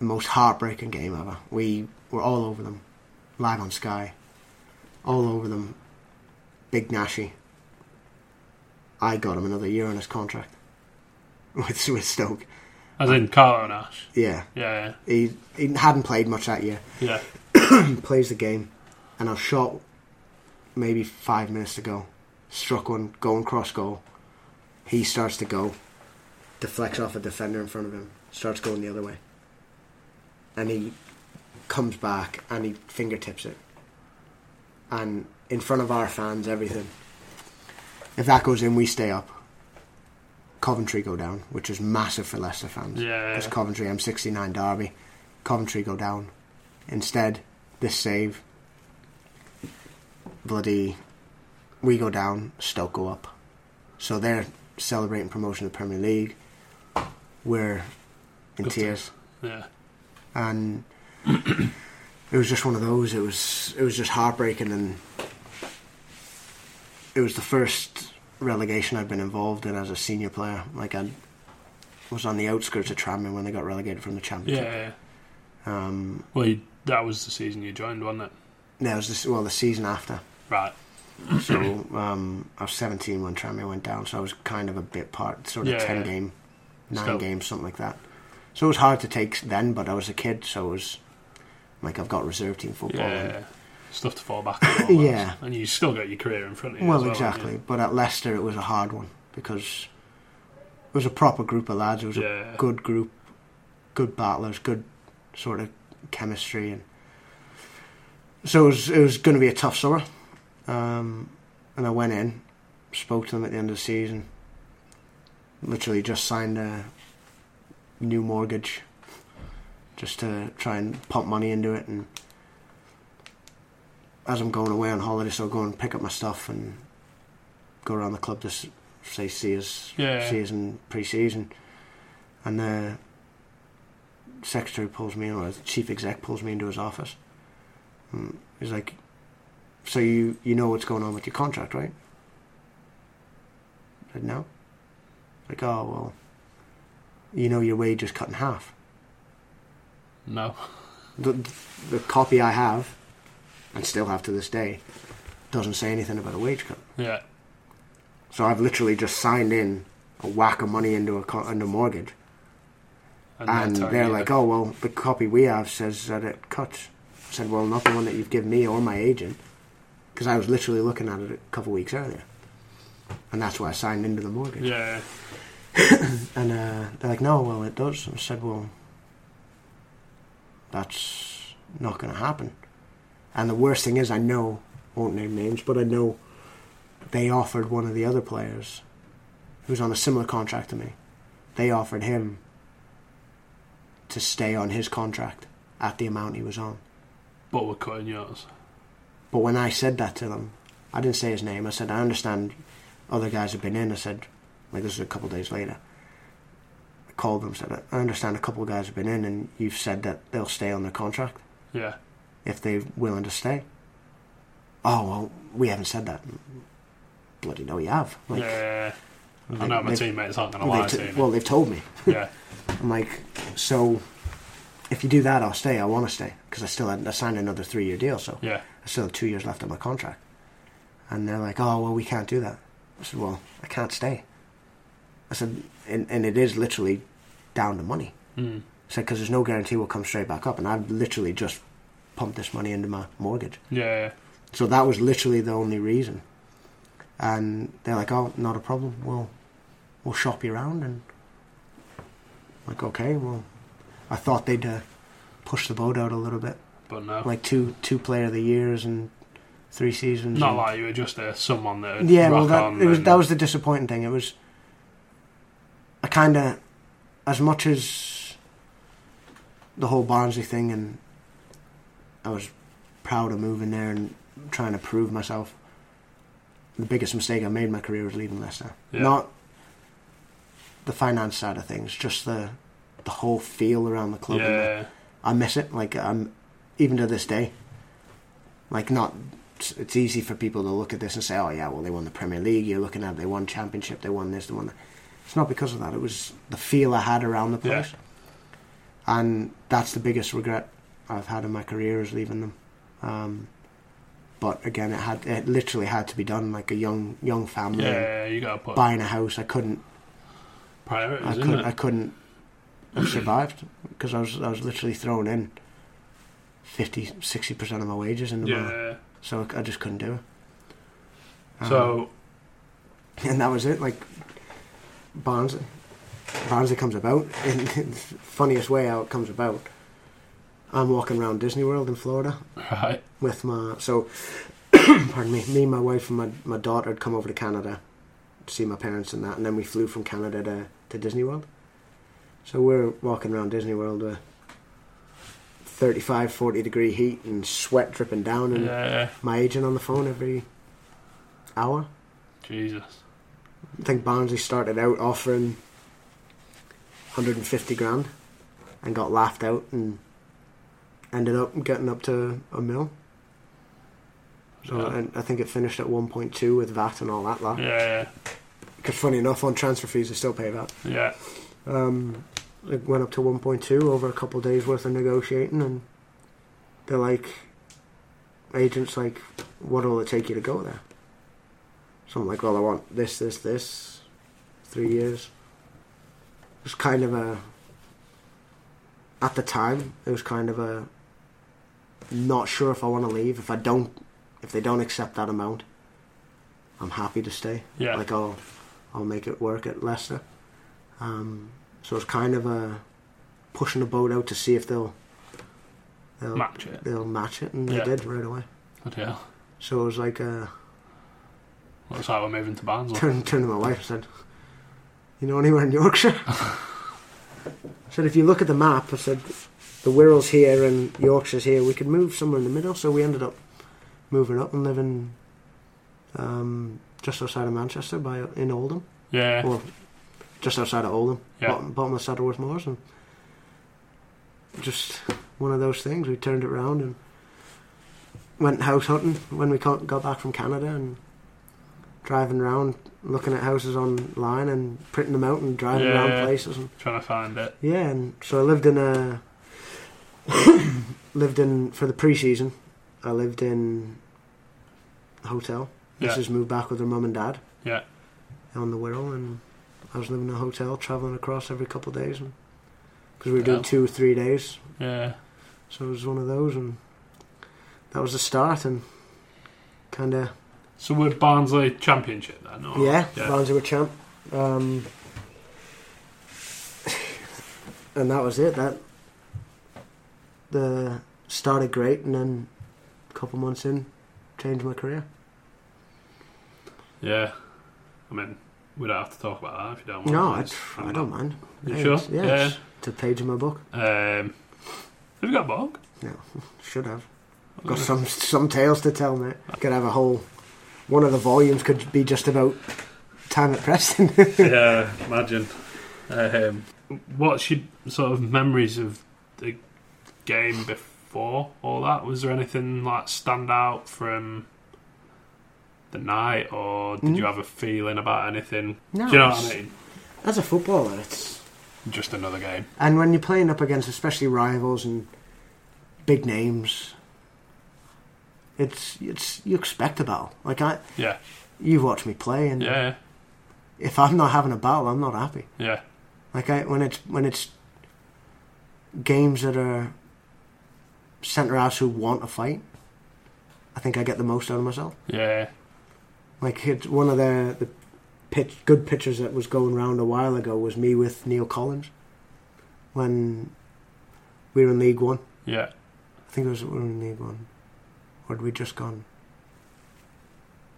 most heartbreaking game ever. We were all over them, live on Sky, all over them. Big Nashi. I got him another year on his contract with with Stoke. As in Carlo Nash. Yeah. Yeah. yeah. He he hadn't played much that year. Yeah. Plays the game, and I shot maybe five minutes to go. Struck one, going cross goal. He starts to go, deflects off a defender in front of him, starts going the other way. And he comes back and he fingertips it. And in front of our fans, everything. If that goes in, we stay up. Coventry go down, which is massive for Leicester fans. Yeah. Because Coventry, M sixty-nine Derby. Coventry go down. Instead, this save. Bloody. We go down, Stoke go up. So they're celebrating promotion of the Premier League. We're in Good tears. Time. Yeah. And it was just one of those. It was it was just heartbreaking, and it was the first relegation I'd been involved in as a senior player. Like, I was on the outskirts of Tranmere when they got relegated from the Championship. Yeah. yeah. Um, well, you, that was the season you joined, wasn't it? No, it was the, well the season after. Right. So um, I was seventeen when Tranmere went down, so I was kind of a bit part, sort of yeah, ten yeah. game, nine Still. game, something like that. So it was hard to take then, but I was a kid, so it was like, I've got reserve team football. Yeah, and stuff to fall back on. Yeah. And you still got your career in front of you. Well, as well exactly. You? But at Leicester, it was a hard one because was a proper group of lads. It was yeah. a good group, good battlers, good sort of chemistry, and so it was, it was going to be a tough summer. Um, and I went in, spoke to them at the end of the season. Literally just signed a new mortgage, just to try and pump money into it. And as I'm going away on holiday, so I'll go and pick up my stuff and go around the club to say see us yeah. season, pre-season. And the secretary pulls me in, or the chief exec pulls me into his office. And he's like, so you, you know what's going on with your contract, right? I said, no. Like, oh, well, you know your wage is cut in half. No. The, the copy I have, and still have to this day, doesn't say anything about a wage cut. Yeah. So I've literally just signed in a whack of money into a co- into mortgage. And, and they're either. like, oh, well, the copy we have says that it cuts. I said, well, not the one that you've given me or my agent, because I was literally looking at it a couple of weeks earlier. And that's why I signed into the mortgage. Yeah. And uh, they're like, no, well, it does. And I said, well, that's not going to happen. And the worst thing is, I know, won't name names, but I know they offered one of the other players who's on a similar contract to me, they offered him to stay on his contract at the amount he was on. But we're cutting yours. But when I said that to them, I didn't say his name. I said, I understand other guys have been in. I said, like, this is a couple of days later. I called them and said, I understand a couple of guys have been in and you've said that they'll stay on their contract. Yeah. If they're willing to stay. Oh, well, we haven't said that. Bloody no, you have. Like, yeah. They, I know my teammates aren't going to lie to me. Well, they've told me. Yeah. I'm like, so if you do that, I'll stay. I want to stay. Because I still had, I signed another three-year deal, so yeah. I still had two years left on my contract. And they're like, oh, well, we can't do that. I said, well, I can't stay. I said, and, and it is literally down to money. Mm. I said, because there's no guarantee we'll come straight back up. And I've literally just pumped this money into my mortgage. Yeah, yeah. So that was literally the only reason. And they're like, oh, not a problem. We'll, we'll shop you around. And I'm like, okay, well, I thought they'd uh, push the boat out a little bit. But no. Like two, two player of the years and... Three seasons. Not like you were just uh, someone that would yeah, rock well, that, on. Yeah, well, that was the disappointing thing. It was... I kind of... As much as the whole Barnsley thing, and I was proud of moving there and trying to prove myself, the biggest mistake I made in my career was leaving Leicester. Yeah. Not the finance side of things, just the the whole feel around the club. Yeah. And the, I miss it. Like, I'm even to this day, like, not... It's easy for people to look at this and say, oh yeah, well, they won the Premier League, you're looking at it, they won Championship, they won this, they won that. It's not because of that. It was the feel I had around the place. Yeah. And that's the biggest regret I've had in my career, is leaving them. Um, but again, it had it literally had to be done. Like a young young family, yeah, you gotta put buying a house. I couldn't priorities, I couldn't, isn't it? I couldn't have survived, because I was, I was literally thrown in fifty, sixty percent of my wages in the yeah. month. So I just couldn't do it. Um, so, and that was it. Like, Barnsley, Barnsley comes about in, in the funniest way how it comes about. I'm walking around Disney World in Florida, right? With my so, pardon me, me, my wife, and my my daughter had come over to Canada to see my parents and that, and then we flew from Canada to, to Disney World. So we're walking around Disney World with thirty-five, forty degree heat and sweat dripping down, and yeah. my agent on the phone every hour. Jesus. I think Barnsley started out offering one hundred fifty grand and got laughed out and ended up getting up to a mil. So yeah. I, I think it finished at one point two with V A T and all that lot. Yeah. Because funny enough, on transfer fees they still pay V A T. Yeah. Um... It went up to one point two over a couple of days worth of negotiating, and they're like, agents like, what will it take you to go there? So I'm like, well, I want this, this, this, three years. It was kind of a, at the time, it was kind of a, not sure if I want to leave. If I don't, if they don't accept that amount, I'm happy to stay. Yeah. Like, I'll, I'll make it work at Leicester. Um, so it's kind of a pushing the boat out to see if they'll they'll match it. They'll match it, and they yeah. did right away. Bloody hell. So it was like a. Well, that's how we're moving to Barnsley. Turned, turned to my wife and said, "You know anywhere in Yorkshire?" I said, "If you look at the map," I said, "the Wirral's here and Yorkshire's here. We could move somewhere in the middle." So we ended up moving up and living um, just outside of Manchester, by in Oldham. Yeah. Or just outside of Oldham, yeah. bottom, bottom of Saddleworth Moors, and just one of those things. We turned it round and went house hunting when we got back from Canada, and driving around looking at houses online and printing them out and driving yeah, around places and trying to find it. Yeah, and so I lived in a lived in for the pre-season. I lived in a hotel. Yeah. Missus moved back with her mum and dad. Yeah, on the Wirral, and I was living in a hotel, travelling across every couple of days, because we were doing two or three days. Yeah, so it was one of those, and that was the start, and kind of. So we're Barnsley Championship then, or? Yeah, yeah, Barnsley were champ, um, and that was it. That the started great, and then a couple months in, changed my career. Yeah, I mean, we don't have to talk about that if you don't want. No, I, tr- I don't mind. You hey, sure? It's, yeah, yeah. It's, it's a page in my book. Um, have you got a book? No, should have. I've got some some tales to tell, mate. Could have a whole. One of the volumes could be just about time at Preston. Yeah, imagine. Um, what's your sort of memories of the game before all that? Was there anything like stand out from the night, or did mm-hmm. you have a feeling about anything? No, do you know what I mean? As a footballer, it's just another game. And when you're playing up against especially rivals and big names. It's it's you expect a battle. Like I, yeah. You've watched me play, and yeah, yeah. if I'm not having a battle, I'm not happy. Yeah. Like I when it's when it's games that are centre halves who want a fight, I think I get the most out of myself. Yeah. Like it's one of the the pitch, good pictures that was going round a while ago was me with Neil Collins when we were in League One. Yeah. I think it was we were in League One. Or had we just gone?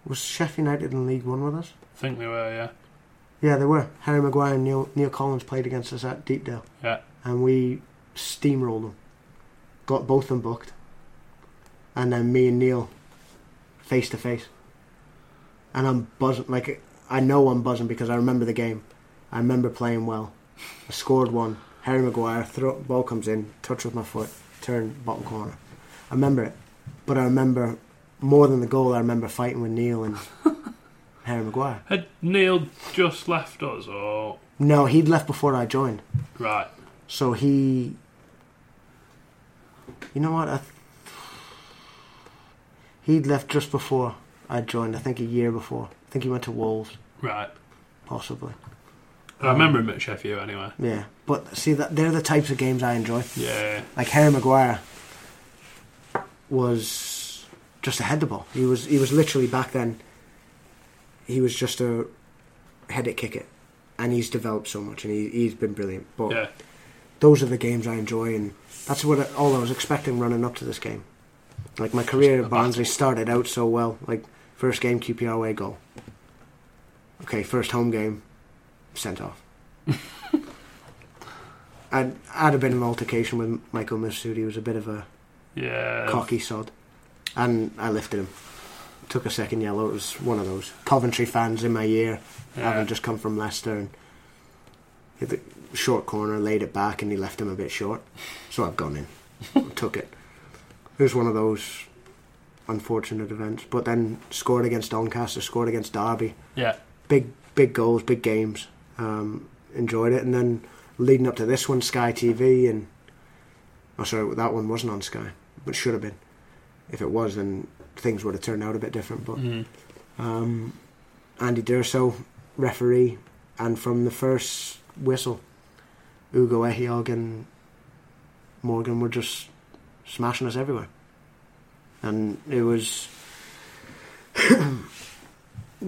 Was Sheffield United in League One with us? I think they were, yeah. Yeah, they were. Harry Maguire and Neil, Neil Collins played against us at Deepdale. Yeah. And we steamrolled them. Got both of them booked. And then me and Neil, face to face. And I'm buzzing. Like, I know I'm buzzing because I remember the game. I remember playing well. I scored one. Harry Maguire, throw, ball comes in, touch with my foot, turn, bottom corner. I remember it. But I remember, more than the goal, I remember fighting with Neil and Harry Maguire. Had Neil just left us, or...? No, he'd left before I joined. Right. So he... You know what? I th- he'd left just before I joined, I think a year before. I think he went to Wolves. Right. Possibly. I um, remember him at Sheffield anyway. Yeah. But, see, that they're the types of games I enjoy. Yeah. Like Harry Maguire... was just a header ball. He was he was literally back then. He was just a head it, kick it, and he's developed so much, and he he's been brilliant. But yeah. those are the games I enjoy, and that's what I, all I was expecting running up to this game. Like my career at Barnsley started out so well. Like first game Q P R away goal. Okay, first home game, sent off. I'd I'd have been in an altercation with Michael Mifsud. He was a bit of a Yeah, cocky sod, and I lifted him. Took a second yellow. It was one of those Coventry fans in my ear, yeah. having just come from Leicester, and hit the short corner, laid it back, and he left him a bit short. So I've gone in, took it. It was one of those unfortunate events. But then scored against Doncaster, scored against Derby. Yeah, big big goals, big games. Um, enjoyed it, and then leading up to this one, Sky T V and. Oh, sorry, that one wasn't on Sky, but should have been. If it was, then things would have turned out a bit different. But mm. um, Andy Durso, referee, and from the first whistle, Ugo Ehiogu and Morgan were just smashing us everywhere. And it was...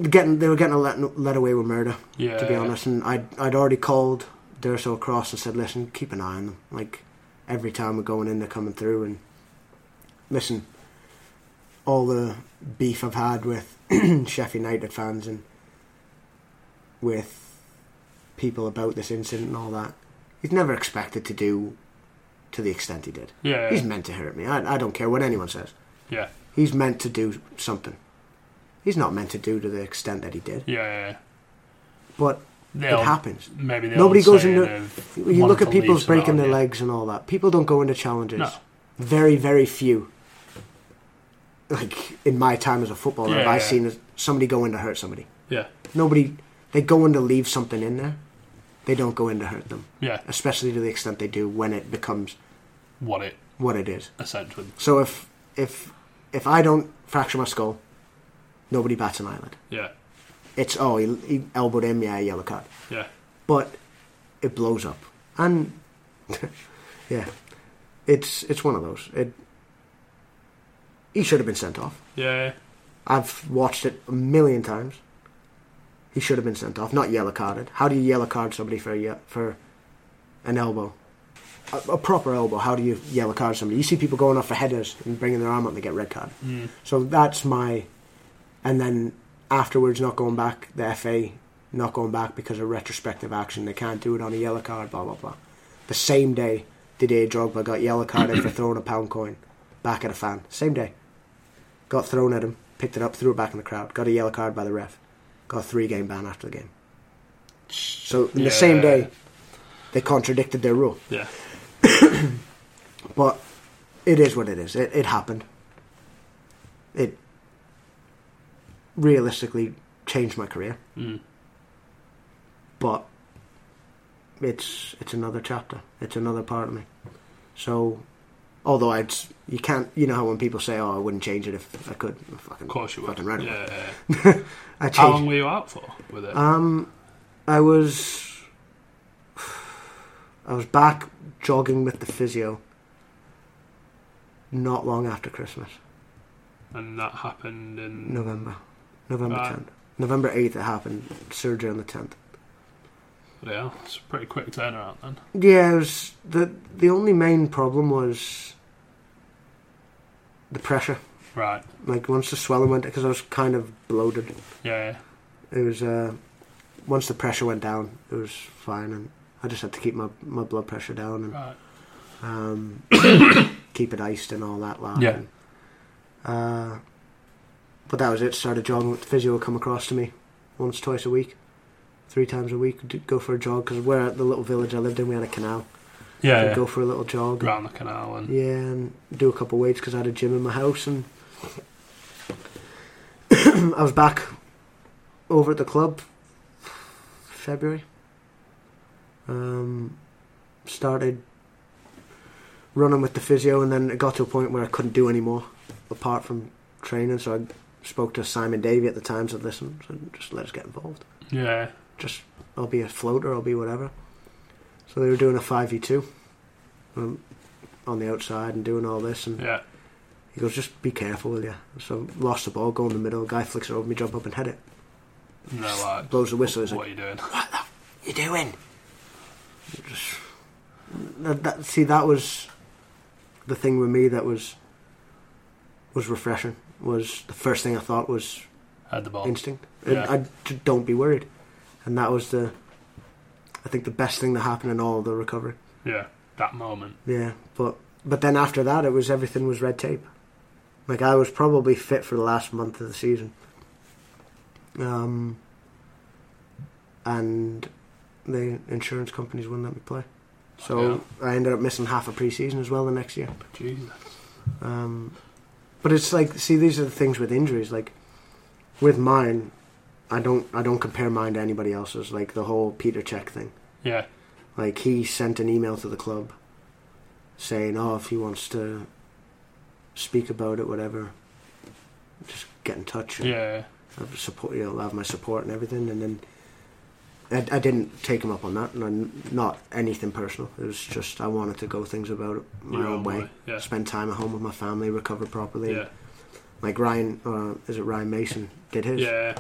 getting they were getting a let, let away with murder. Yeah. To be honest, and I'd I'd already called Durso across and said, listen, keep an eye on them. Like every time we're going in, they're coming through. And listen, all the beef I've had with Sheffield United fans and with people about this incident and all that, he's never expected to do to the extent he did. Yeah, yeah. He's meant to hurt me. I, I don't care what anyone says. Yeah. He's meant to do something. He's not meant to do to the extent that he did. Yeah, yeah, yeah. But they'll, it happens. Maybe nobody goes into. You look at people breaking their legs and all that. People don't go into challenges. No. Very, very few. Like in my time as a footballer, yeah, have I yeah. seen somebody go in to hurt somebody? Yeah. Nobody. They go in to leave something in there. They don't go in to hurt them. Yeah. Especially to the extent they do when it becomes what it what it is. Essentially. So if if if I don't fracture my skull, nobody bats an eyelid. Yeah. It's, oh, he, he elbowed him, yeah, yellow card. Yeah. But it blows up. And, yeah, it's it's one of those. It. He should have been sent off. Yeah. I've watched it a million times. He should have been sent off, not yellow carded. How do you yellow card somebody for a, for an elbow? A, a proper elbow, how do you yellow card somebody? You see people going off for headers and bringing their arm up and they get red card. Mm. So that's my... And then afterwards, not going back, the F A not going back because of retrospective action. They can't do it on a yellow card, blah, blah, blah. The same day, Didier Drogba got yellow carded for throwing a pound coin back at a fan. Same day. Got thrown at him, picked it up, threw it back in the crowd. Got a yellow card by the ref. Got a three-game ban after the game. So, in yeah. the same day, they contradicted their rule. Yeah. But it is what it is. It, it happened. It... realistically changed my career. Mm. But it's it's another chapter. It's another part of me. So although I'd you can't you know how when people say, oh, I wouldn't change it if I could, I fucking, of course you fucking would. Ran yeah, it. Yeah, yeah. I changed. How long were you out for with it? Um I was I was back jogging with the physio not long after Christmas. And that happened in November. November uh, tenth. November eighth it happened. Surgery on the tenth. Yeah, it's a pretty quick turnaround then. Yeah, it was the the only main problem was the pressure. Right. Like once the swelling went, because I was kind of bloated. Yeah. yeah. It was uh, once the pressure went down, it was fine, and I just had to keep my, my blood pressure down and right. um, keep it iced and all that lot. Yeah. And, Uh, but that was it. Started jogging with the physio. Would come across to me once, twice a week, three times a week. We'd go for a jog because we're at the little village I lived in. We had a canal. Yeah, yeah. Go for a little jog around and, the canal and yeah, and do a couple of weights because I had a gym in my house. And I was back over at the club February. Um, started running with the physio, and then it got to a point where I couldn't do any more apart from training, so I spoke to Simon Davey at the time, said, listen, so just let us get involved. Yeah. Just, I'll be a floater, I'll be whatever. So they were doing a five v two um, on the outside and doing all this, and yeah. he goes, just be careful, will you? So lost the ball, go in the middle, guy flicks it over me, jump up and head it. No, like, blows the whistle. What, what like, are you doing? What the you doing? Just, that, that, see, that was the thing with me that was was refreshing. Was the first thing I thought was had the ball instinct. Yeah. I, I don't be worried, and that was the I think the best thing that happened in all of the recovery. Yeah, that moment. Yeah, but but then after that, it was everything was red tape. Like I was probably fit for the last month of the season. Um, and the insurance companies wouldn't let me play, so yeah. I ended up missing half a pre-season as well the next year. Jesus. Um. But it's like, see, these are the things with injuries. Like, with mine, I don't, I don't compare mine to anybody else's. Like the whole Peter Cech thing. Yeah. Like he sent an email to the club, saying, "Oh, if he wants to speak about it, whatever, just get in touch." Yeah. I'll support you. I'll have my support and everything. And then I, I didn't take him up on that, and I'm not anything personal. It was just I wanted to go things about it my Your own way. way. Yeah. Spend time at home with my family, recover properly. Yeah. Like Ryan, uh, is it Ryan Mason? Did his? Yeah.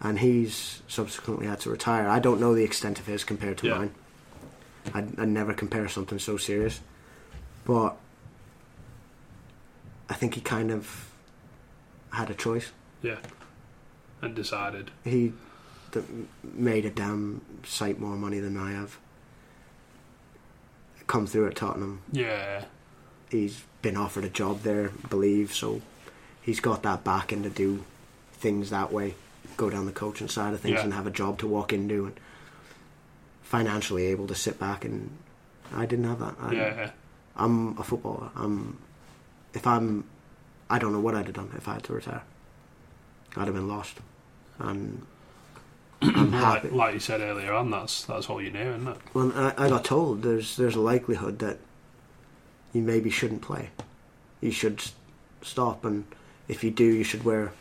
and he's subsequently had to retire. I don't know the extent of his compared to yeah. mine. I'd, I'd never compare something so serious, but I think he kind of had a choice. Yeah, and decided. He th- made a damn sight more money than I have. Come through at Tottenham. Yeah. He's been offered a job there, I believe, so he's got that backing to do things that way, go down the coaching side of things yeah. and have a job to walk into and financially able to sit back, and I didn't have that. I, yeah. I'm a footballer. I'm, if I'm... I don't know what I'd have done if I had to retire. I'd have been lost. And I'm happy. Like, like you said earlier on, that's that's all you knew, isn't it? Well, I, I got told there's there's a likelihood that you maybe shouldn't play. You should stop, and if you do, you should wear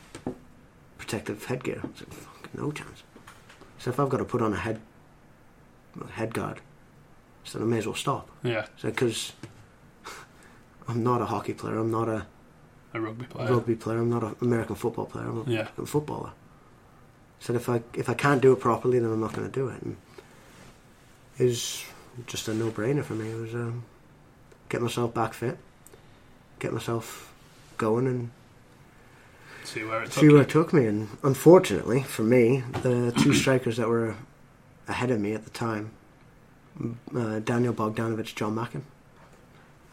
protective headgear. I was like, fuck, no chance. So if I've got to put on a head a head guard, so I may as well stop. Yeah. So because I'm not a hockey player, I'm not a a rugby player. Rugby player. I'm not an American football player. I'm a yeah. footballer. So if I if I can't do it properly, then I'm not going to do it. And it was just a no-brainer for me. It was um, get myself back fit, get myself going, and see where it took, see where it took me. And unfortunately for me, the two strikers that were ahead of me at the time, uh, Daniel Bogdanovic, John Mackin,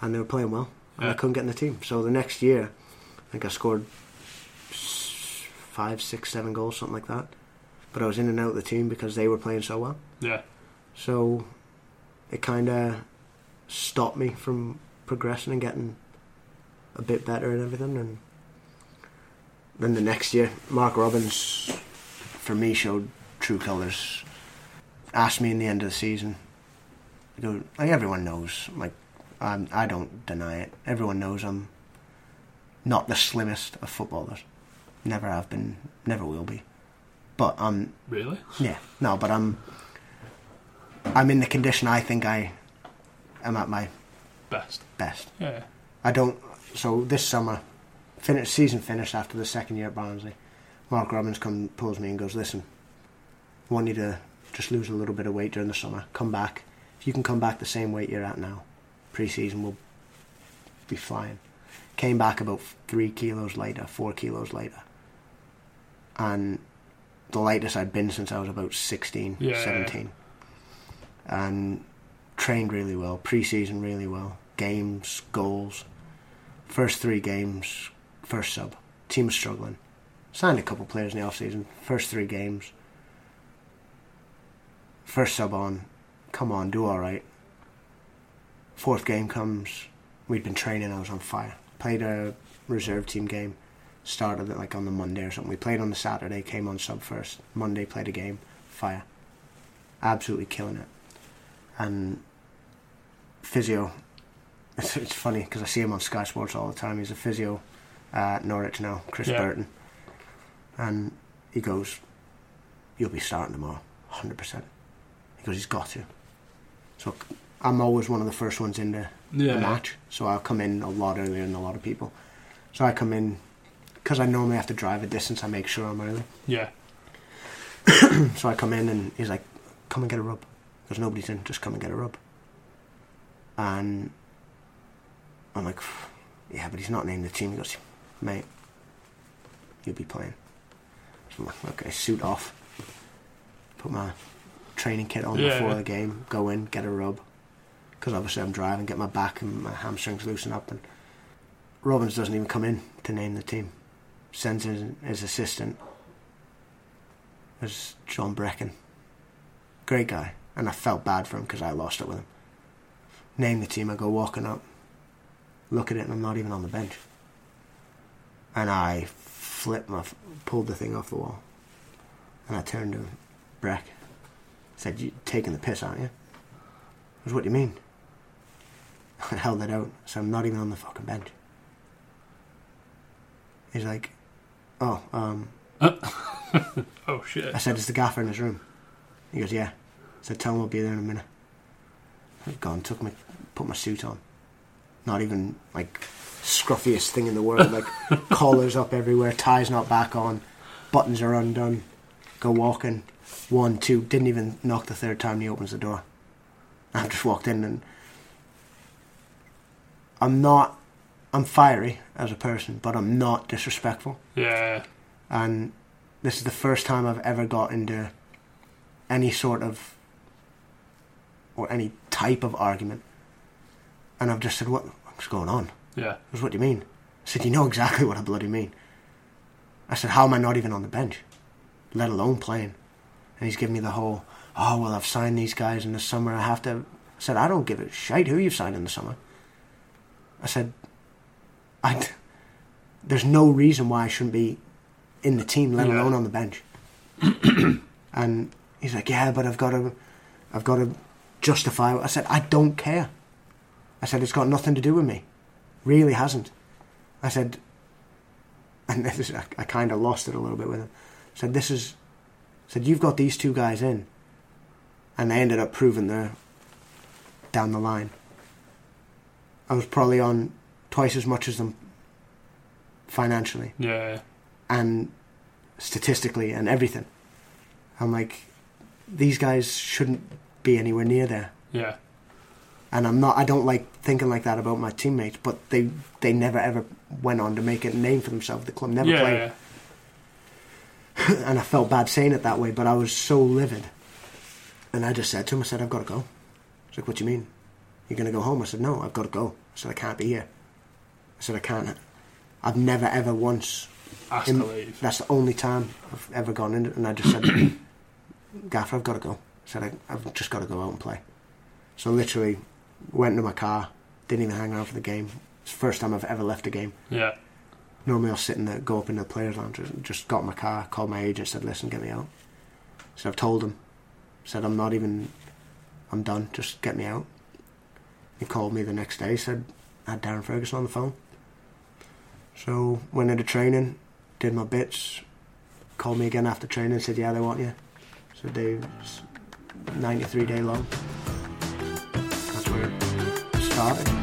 and they were playing well, and yeah. I couldn't get in the team. So the next year, I think I scored five, six, seven goals, something like that. But I was in and out of the team because they were playing so well. Yeah. So it kind of stopped me from progressing and getting a bit better and everything. And then the next year, Mark Robins, for me, showed true colours. Asked me in the end of the season. You know, like everyone knows, like I'm, I don't deny it. Everyone knows I'm not the slimmest of footballers. Never have been, never will be. But I'm... Really? Yeah. No, but I'm... I'm in the condition I think I am at my... Best. Best. Yeah. I don't... So this summer, finish, season finished after the second year at Barnsley, Mark Robins comes, pulls me and goes, listen, I want you to just lose a little bit of weight during the summer. Come back. If you can come back the same weight you're at now, pre-season will be flying. Came back about three kilos lighter, four kilos lighter. And the lightest I'd been since I was about sixteen, yeah. seventeen. And trained really well, pre-season really well. Games, goals. First three games, first sub. Team was struggling. Signed a couple players in the off-season. First three games. First sub on. Come on, do all right. Fourth game comes. We'd been training, I was on fire. Played a reserve team game, started it like on the Monday or something. We played on the Saturday, came on sub first. Monday, played a game, fire. Absolutely killing it. And physio, it's, it's funny because I see him on Sky Sports all the time. He's a physio at Norwich now, Chris yeah. Burton. And he goes, you'll be starting tomorrow, one hundred percent. He goes, he's got to. So I'm always one of the first ones in there. Yeah. A match, so I'll come in a lot earlier than a lot of people. So I come in because I normally have to drive a distance. I make sure I'm early. Yeah. So I come in and he's like, "Come and get a rub." Because nobody's in, just come and get a rub. And I'm like, "Yeah, but he's not named the team." He goes, "Mate, you'll be playing." So I'm like, "Okay, suit off." Put my training kit on yeah, before yeah. the game. Go in, get a rub. Because obviously I'm driving, get my back and my hamstrings loosen up, and Robins doesn't even come in to name the team. Sends his, his assistant as John Brecken. Great guy. And I felt bad for him because I lost it with him. Name the team, I go walking up, look at it, and I'm not even on the bench. And I flipped my, pulled the thing off the wall. And I turned to Breck, said, "You're taking the piss, aren't you?" I was, "What do you mean?" I held it out, so I'm not even on the fucking bench. He's like, oh, um... Uh, oh, shit. I said, "Is the gaffer in his room?" He goes, "Yeah." I said, "Tell him I'll be there in a minute." I've gone, took my, put my suit on. Not even, like, scruffiest thing in the world. Like, collars up everywhere, tie's not back on, buttons are undone. go walking, one, two, didn't even knock the third time he opens the door. I just walked in, and I'm not, I'm fiery as a person, but I'm not disrespectful. Yeah. And this is the first time I've ever got into any sort of, or any type of argument. And I've just said, what, what's going on? Yeah. I said, what do you mean? I said, you know exactly what I bloody mean. I said, how am I not even on the bench, let alone playing? And he's giving me the whole, oh, well, I've signed these guys in the summer, I have to. I said, I don't give a shite who you've signed in the summer. I said, I, there's no reason why I shouldn't be in the team, let alone on the bench. And he's like, yeah, but I've got to, I've got to justify. I said, I don't care. I said, it's got nothing to do with me. Really hasn't. I said, and this is, I, I kind of lost it a little bit with him. I said, this is, I said, you've got these two guys in, and they ended up proving they're down the line. I was probably on twice as much as them financially. Yeah. And statistically and everything. I'm like, these guys shouldn't be anywhere near there. Yeah. And I'm not, I don't like thinking like that about my teammates, but they, they never ever went on to make a name for themselves. The club never yeah, played. Yeah. And I felt bad saying it that way, but I was so livid. And I just said to him, I said, I've got to go. He's like, what do you mean? You're going to go home? I said, no, I've got to go. I said, I can't be here. I said, I can't. I've never ever once asked to leave. That's the only time I've ever gone in. And I just said, Gaffer, I've got to go. I said, I, I've just got to go out and play. So literally went into my car, didn't even hang around for the game. It's the first time I've ever left a game. Yeah. Normally I'll sit in the, go up in the players' lounge. Just got in my car, called my agent, said, listen, get me out. So I've told him, said, I'm not even, I'm done, just get me out. He called me the next day, said, I had Darren Ferguson on the phone. So, went into training, did my bits, called me again after training, said, yeah, they want you. So, they was ninety-three day long. That's where it started.